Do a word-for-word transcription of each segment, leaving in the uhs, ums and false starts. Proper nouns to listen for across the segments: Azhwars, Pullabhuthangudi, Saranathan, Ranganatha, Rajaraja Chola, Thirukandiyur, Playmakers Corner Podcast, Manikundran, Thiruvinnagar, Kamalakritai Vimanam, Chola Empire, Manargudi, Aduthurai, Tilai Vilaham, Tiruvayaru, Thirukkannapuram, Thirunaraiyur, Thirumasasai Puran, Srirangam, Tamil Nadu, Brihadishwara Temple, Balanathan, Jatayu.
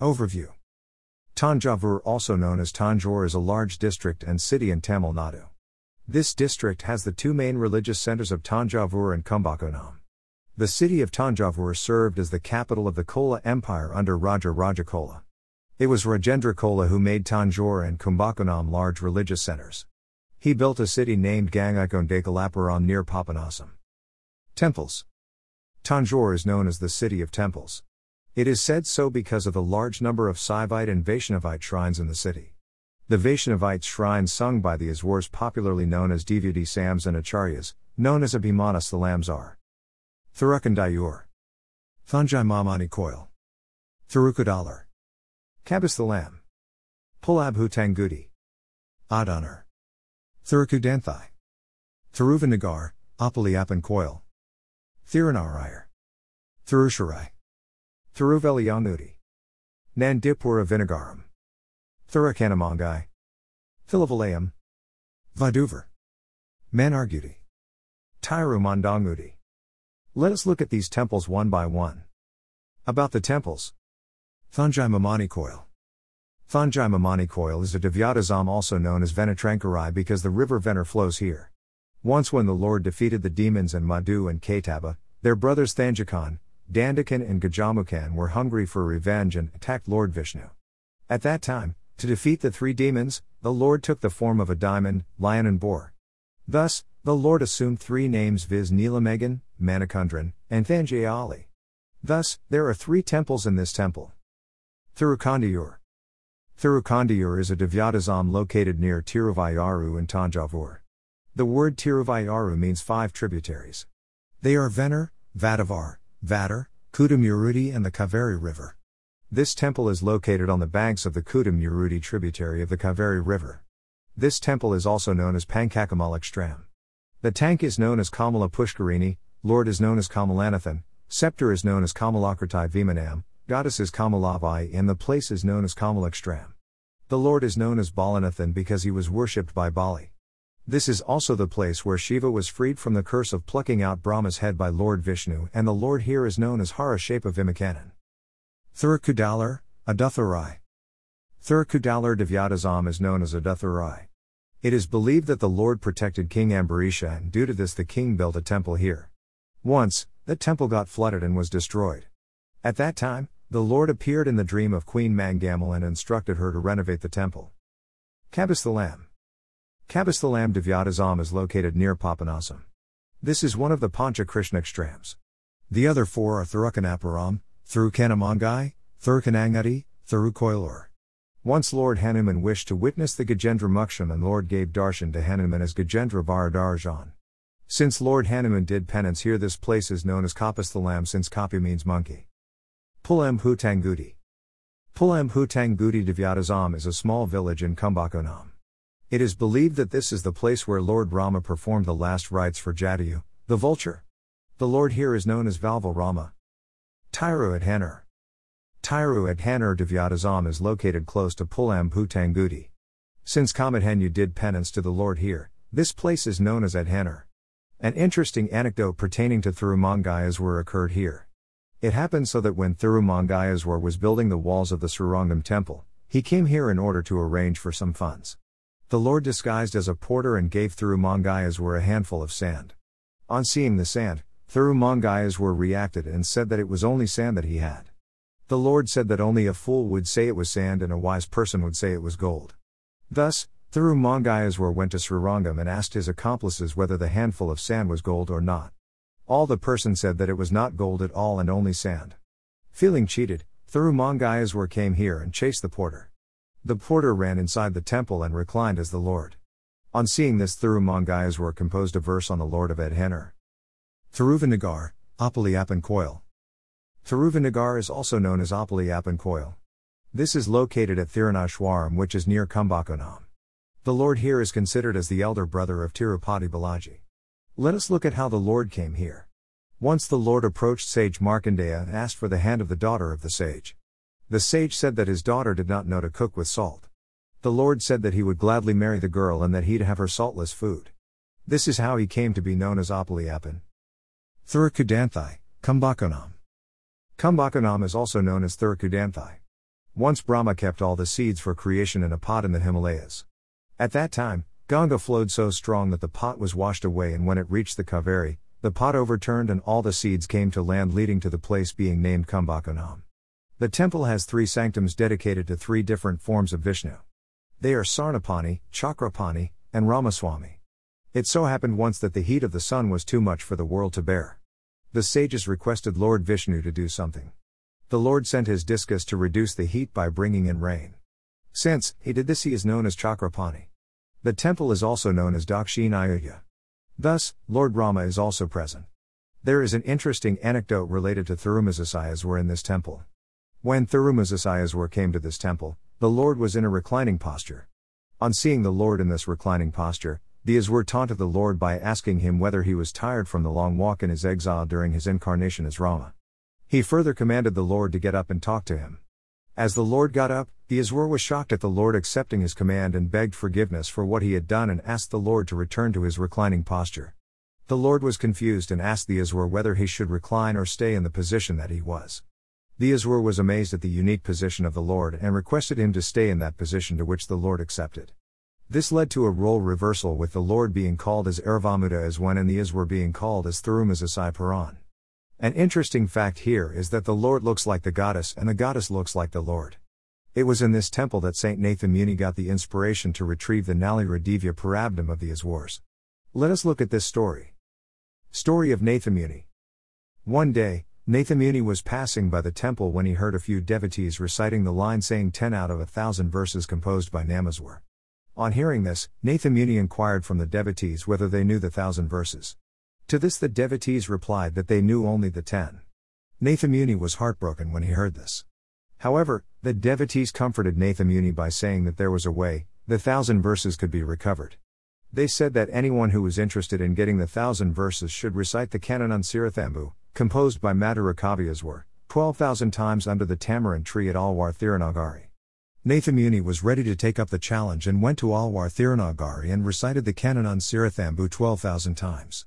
Overview. Thanjavur, also known as Thanjore, is a large district and city in Tamil Nadu. This district has the two main religious centers of Thanjavur and Kumbakonam. The city of Thanjavur served as the capital of the Chola Empire under Rajaraja Chola. It was Rajendra Chola who made Thanjore and Kumbakonam large religious centers. He built a city named Gangaikondacholapuram near Papanasam. Temples. Thanjore is known as the city of temples. It is said so because of the large number of Saivite and Vaishnavite shrines in the city. The Vaishnavite shrines sung by the Azhwars, popularly known as devotee Sams and Acharyas, known as Abhimana Salams, are Thirukandiyur, Thanjavur Koil, Thirukkudalar, Kapisthalam, Pullabhuthangudi, Adhanur, Thirukkudanthai, Thiruvinnagar, Oppiliappan Koil, Thirunaraiyur, Thirucherai, Thiruvelliyangudi, Nandipura Vinnagaram, Thirukkannamangai, Thiruvallayam, Vaduvur, Manargudi, Thirumandangundi. Let us look at these temples one by one. About the temples. Thanjavur Koil. Thanjavur Koil is a Devyadasam, also known as Venatrankarai, because the river Venner flows here. Once, when the Lord defeated the demons in Madhu and Kaitaba, their brothers Thanjakan, Dandakan and Gajamukan were hungry for revenge and attacked Lord Vishnu. At that time, to defeat the three demons, the Lord took the form of a diamond, lion and boar. Thus, the Lord assumed three names, viz. Neelamegan, Manikundran, and Thanjayali. Thus, there are three temples in this temple. Thirukandiyur. Thirukandiyur is a Devyadasam located near Tiruvayaru in Thanjavur. The word Tiruvayaru means five tributaries. They are Venner, Vadavar, Vadar, Kudamurudi and the Kaveri River. This temple is located on the banks of the Kudamurudi tributary of the Kaveri River. This temple is also known as Pankakamalakstram. The tank is known as Kamala Pushkarini, Lord is known as Kamalanathan, scepter is known as Kamalakritai Vimanam, goddess is Kamalabai, and the place is known as Kamalakstram. The Lord is known as Balanathan because he was worshipped by Bali. This is also the place where Shiva was freed from the curse of plucking out Brahma's head by Lord Vishnu, and the Lord here is known as Harashepa Vimakanan. Thirukkudalar, Aduthurai. Thirukkudalar Devyadasam is known as Aduthurai. It is believed that the Lord protected King Ambarisha, and due to this the king built a temple here. Once, the temple got flooded and was destroyed. At that time, the Lord appeared in the dream of Queen Mangamal and instructed her to renovate the temple. Kapisthalam. Kapisthalam Devyadasam is located near Papanasam. This is one of the Pancha Krishnakshthrams. The other four are Thirukkannapuram, Thirukkannamangai, Thirukkanangudi, Thirukkoilur. Once Lord Hanuman wished to witness the Gajendra Moksham, and Lord gave darshan to Hanuman as Gajendra Varadarajan. Since Lord Hanuman did penance here, this place is known as Kapisthalam, since Kapi means monkey. Pullabhuthangudi. Pullabhuthangudi Devyadasam is a small village in Kumbakonam. It is believed that this is the place where Lord Rama performed the last rites for Jatayu, the vulture. The Lord here is known as Valval Rama. Thiruadhanur. Thiruadhanur Devyadasam is located close to Pullabhuthangudi. Since Kamadhanu did penance to the Lord here, this place is known as Adhanur. An interesting anecdote pertaining to Thirumangai Azhwar occurred here. It happened so that when Thirumangai Azhwar was building the walls of the Srirangam temple, he came here in order to arrange for some funds. The Lord disguised as a porter and gave Thirumangai Azhwar a handful of sand. On seeing the sand, Thirumangai Azhwar reacted and said that it was only sand that he had. The Lord said that only a fool would say it was sand and a wise person would say it was gold. Thus, Thirumangai Azhwar went to Srirangam and asked his accomplices whether the handful of sand was gold or not. All the person said that it was not gold at all and only sand. Feeling cheated, Thirumangai Azhwar came here and chased the porter. The porter ran inside the temple and reclined as the Lord. On seeing this, Thirumangai Azhwar composed a verse on the Lord of Adhanur. Thiruvinnagar, Oppiliappan Koil. Thiruvinnagar is also known as Oppiliappan Koil. This is located at Thirunashwaram, which is near Kumbakonam. The Lord here is considered as the elder brother of Tirupati Balaji. Let us look at how the Lord came here. Once the Lord approached sage Markandeya and asked for the hand of the daughter of the sage. The sage said that his daughter did not know to cook with salt. The Lord said that he would gladly marry the girl and that he'd have her saltless food. This is how he came to be known as Oppiliappan. Thirukkudanthai, Kumbakonam. Kumbakonam is also known as Thirukkudanthai. Once Brahma kept all the seeds for creation in a pot in the Himalayas. At that time, Ganga flowed so strong that the pot was washed away, and when it reached the Kaveri, the pot overturned and all the seeds came to land, leading to the place being named Kumbakonam. The temple has three sanctums dedicated to three different forms of Vishnu. They are Sarnapani, Chakrapani, and Ramaswamy. It so happened once that the heat of the sun was too much for the world to bear. The sages requested Lord Vishnu to do something. The Lord sent his discus to reduce the heat by bringing in rain. Since he did this, he is known as Chakrapani. The temple is also known as Dakshinayutya. Thus, Lord Rama is also present. There is an interesting anecdote related to Thirumangai Azhwar in this temple. When Thirumangai Azhwar came to this temple, the Lord was in a reclining posture. On seeing the Lord in this reclining posture, the Azhwar taunted the Lord by asking him whether he was tired from the long walk in his exile during his incarnation as Rama. He further commanded the Lord to get up and talk to him. As the Lord got up, the Azhwar was shocked at the Lord accepting his command and begged forgiveness for what he had done and asked the Lord to return to his reclining posture. The Lord was confused and asked the Azhwar whether he should recline or stay in the position that he was. The Azhwar was amazed at the unique position of the Lord and requested him to stay in that position, to which the Lord accepted. This led to a role reversal, with the Lord being called as Eravamuda as when and the Azhwar being called as Thirumasasai Puran. An interesting fact here is that the Lord looks like the goddess and the goddess looks like the Lord. It was in this temple that Saint Nathan Muni got the inspiration to retrieve the Nali Radivya Parabdham of the Azhwars. Let us look at this story. Story of Nathan Muni. One day, Nathan Muni was passing by the temple when he heard a few devotees reciting the line saying ten out of a thousand verses composed by Namazwar. On hearing this, Nathan Muni inquired from the devotees whether they knew the thousand verses. To this the devotees replied that they knew only the ten. Nathamuni was heartbroken when he heard this. However, the devotees comforted Nathamuni by saying that there was a way, the thousand verses could be recovered. They said that anyone who was interested in getting the thousand verses should recite the canon on Sirathambu, composed by Madhurakavya Azhwar, twelve thousand times under the tamarind tree at Alwar Thirunagari. Nathamuni was ready to take up the challenge and went to Alwar Thirunagari and recited the canon on Sirathambu twelve thousand times.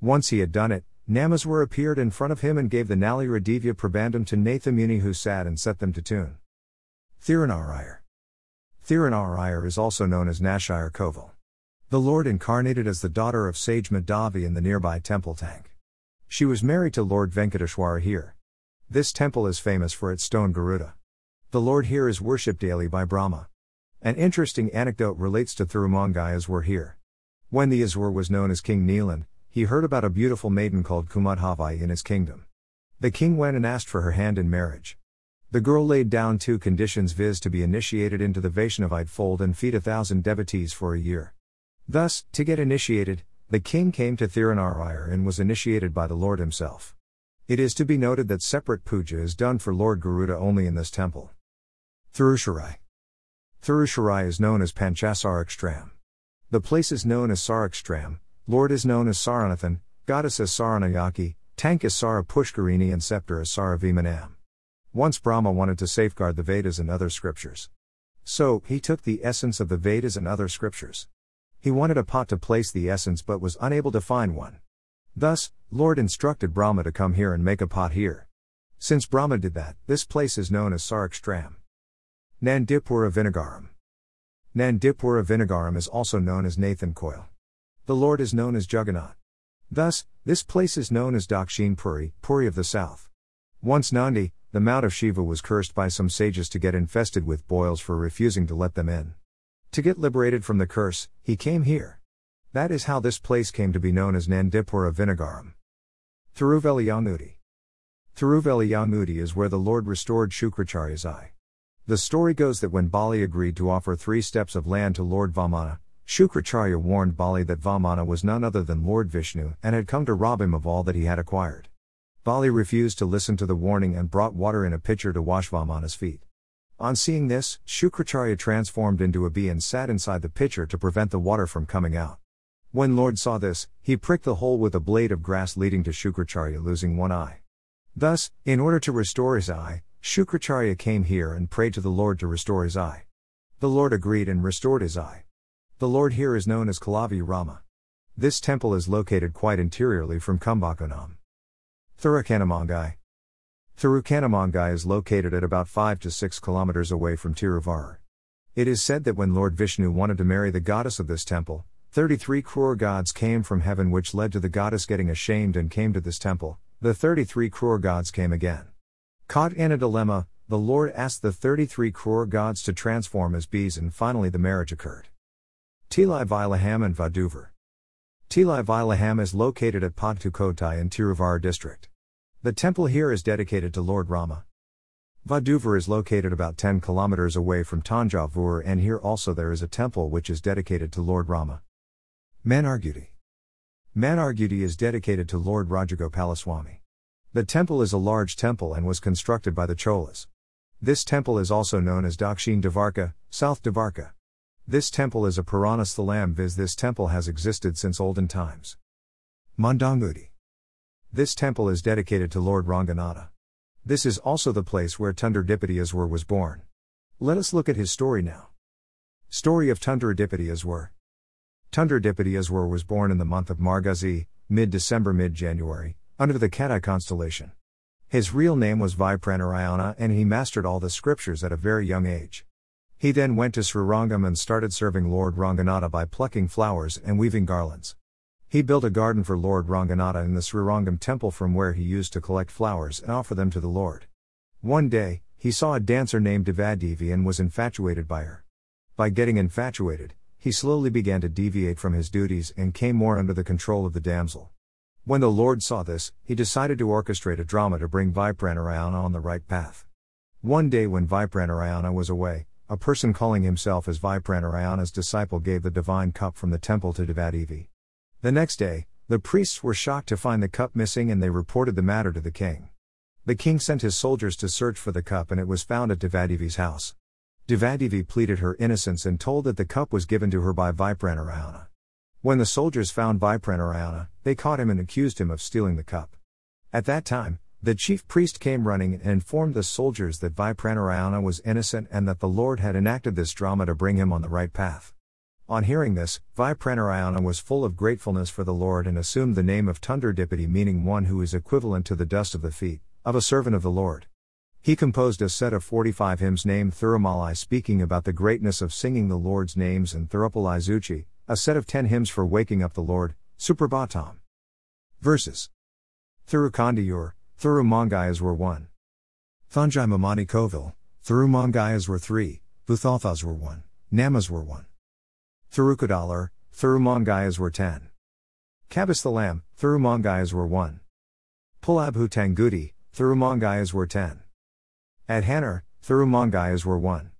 Once he had done it, Namazwar appeared in front of him and gave the Nali Radivya Prabandham to Nathamuni, who sat and set them to tune. Thirunaraiyur. Thirunaraiyur is also known as Nashire Koval. The Lord incarnated as the daughter of sage Madhavi in the nearby temple tank. She was married to Lord Venkateshwara here. This temple is famous for its stone Garuda. The Lord here is worshipped daily by Brahma. An interesting anecdote relates to Thirumangai Azhwar here. When the Azhwar was known as King Neeland, he heard about a beautiful maiden called Kumadhavai in his kingdom. The king went and asked for her hand in marriage. The girl laid down two conditions, viz. to be initiated into the Vaishnavite fold and feed a thousand devotees for a year. Thus, to get initiated, the king came to Thirunaraiyur and was initiated by the Lord himself. It is to be noted that separate puja is done for Lord Garuda only in this temple. Thirucherai. Thirucherai is known as Panchasarakstram. The place is known as Sarakstram. Lord is known as Saranathan, goddess as Saranayaki, tank as Sara Pushkarini, and scepter as Saravimanam. Once Brahma wanted to safeguard the Vedas and other scriptures. So, he took the essence of the Vedas and other scriptures. He wanted a pot to place the essence but was unable to find one. Thus, Lord instructed Brahma to come here and make a pot here. Since Brahma did that, this place is known as Sarakstram. Nandipura Vinnagaram. Nandipura Vinnagaram is also known as Nathan Koil. The Lord is known as Jagannath. Thus, this place is known as Dakshin Puri, Puri of the south. Once Nandi, the Mount of Shiva, was cursed by some sages to get infested with boils for refusing to let them in. To get liberated from the curse, he came here. That is how this place came to be known as Nandipura Vinnagaram. Thiruvelliyangudi. Thiruvelliyangudi is where the Lord restored Shukracharya's eye. The story goes that when Bali agreed to offer three steps of land to Lord Vamana, Shukracharya warned Bali that Vamana was none other than Lord Vishnu and had come to rob him of all that he had acquired. Bali refused to listen to the warning and brought water in a pitcher to wash Vamana's feet. On seeing this, Shukracharya transformed into a bee and sat inside the pitcher to prevent the water from coming out. When Lord saw this, he pricked the hole with a blade of grass, leading to Shukracharya losing one eye. Thus, in order to restore his eye, Shukracharya came here and prayed to the Lord to restore his eye. The Lord agreed and restored his eye. The Lord here is known as Kalavi Rama. This temple is located quite interiorly from Kumbakonam. Thirukkannamangai. Thirukkannamangai is located at about five to six kilometers away from Tiruvayaru. It is said that when Lord Vishnu wanted to marry the goddess of this temple, thirty-three crore gods came from heaven, which led to the goddess getting ashamed and came to this temple. The thirty-three crore gods came again. Caught in a dilemma, the Lord asked the thirty-three crore gods to transform as bees, and finally the marriage occurred. Tilai Vilaham and Vaduvur. Tilai Vilaham is located at Pattukottai in Tiruvayaru district. The temple here is dedicated to Lord Rama. Vaduvur is located about ten kilometers away from Thanjavur, and here also there is a temple which is dedicated to Lord Rama. Manargudi. Manargudi is dedicated to Lord Rajagopalaswamy. The temple is a large temple and was constructed by the Cholas. This temple is also known as Dakshin Dvarka, South Dvarka. This temple is a Purana Sthalam, viz. This temple has existed since olden times. Mandangudi. This temple is dedicated to Lord Ranganatha. This is also the place where Thanduradipati Azhwar was born. Let us look at his story now. Story of Thanduradipati Azhwar. Thanduradipati Azhwar was born in the month of Margazi, mid-December mid-January, under the Kattai constellation. His real name was Vipranarayana, and he mastered all the scriptures at a very young age. He then went to Srirangam and started serving Lord Ranganatha by plucking flowers and weaving garlands. He built a garden for Lord Ranganatha in the Srirangam temple, from where he used to collect flowers and offer them to the Lord. One day, he saw a dancer named Devadevi and was infatuated by her. By getting infatuated, he slowly began to deviate from his duties and came more under the control of the damsel. When the Lord saw this, he decided to orchestrate a drama to bring Vipranarayana on the right path. One day when Vipranarayana was away, a person calling himself as Vipranarayana's disciple gave the divine cup from the temple to Devadevi. The next day, the priests were shocked to find the cup missing, and they reported the matter to the king. The king sent his soldiers to search for the cup, and it was found at Devadevi's house. Devadevi pleaded her innocence and told that the cup was given to her by Vipranarayana. When the soldiers found Vipranarayana, they caught him and accused him of stealing the cup. At that time, the chief priest came running and informed the soldiers that Vipranarayana was innocent and that the Lord had enacted this drama to bring him on the right path. On hearing this, Vipranarayana was full of gratefulness for the Lord and assumed the name of Thanduradipati, meaning one who is equivalent to the dust of the feet, of a servant of the Lord. He composed a set of forty-five hymns named Thirumalai, speaking about the greatness of singing the Lord's names, and Thirupalai Zuchi, a set of ten hymns for waking up the Lord, Suprabhatam. Verses. Thirukandiyur, Thirumangai Azhwar one. Thanjai Mamani Kovil, Thirumangai Azhwar three, Buthatha Azhwar one, Nam Azhwar one. Thirukkudalar, Thirumangai Azhwar ten. Kapisthalam, Thirumangai Azhwar one. Pullabhuthangudi, Thirumangai Azhwar ten. Adhanur, Thirumangai Azhwar one.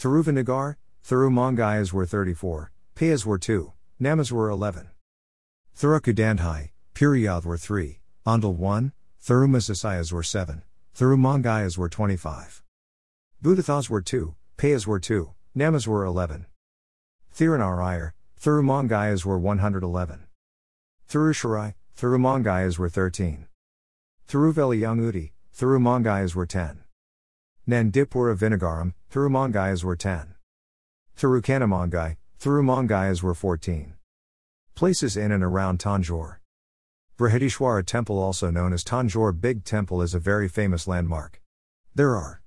Thiruvinnagar, Thirumangai Azhwar thirty-four, P Azhwar two, Nam Azhwar eleven. Thirukkudanthai, Puriyadhwar three, Andal one, Thirumasasai Azhwar seven, Thirumangai Azhwar twenty-five. Buddhathazhwar two, P Azhwar two, Nam Azhwar eleven. Thirunaraiyur, Thirumangai Azhwar one hundred eleven. Thirucherai, Thirumangai Azhwar thirteen. Thiruvelliyangudi, Thirumangai Azhwar ten. Nandipura Vinnagaram, Thirumangai Azhwar ten. Thirukkannamangai, Thirumangai Azhwar fourteen. Places in and around Thanjore. Brihadishwara Temple, also known as Thanjore Big Temple, is a very famous landmark. There are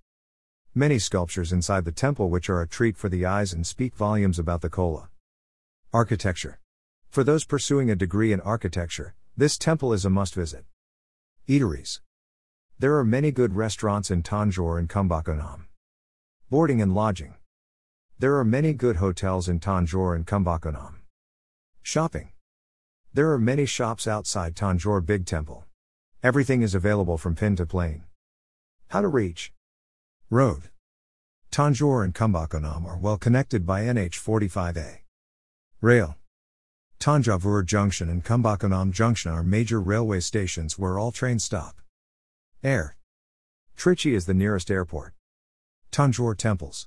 many sculptures inside the temple which are a treat for the eyes and speak volumes about the Chola architecture. For those pursuing a degree in architecture, this temple is a must-visit. Eateries. There are many good restaurants in Thanjore and Kumbakonam. Boarding and lodging. There are many good hotels in Thanjore and Kumbakonam. Shopping. There are many shops outside Thanjore Big Temple. Everything is available from pin to plane. How to reach. Road. Thanjore and Kumbakonam are well connected by N H forty-five A. Rail. Thanjavur Junction and Kumbakonam Junction are major railway stations where all trains stop. Air. Trichy is the nearest airport. Thanjore Temples.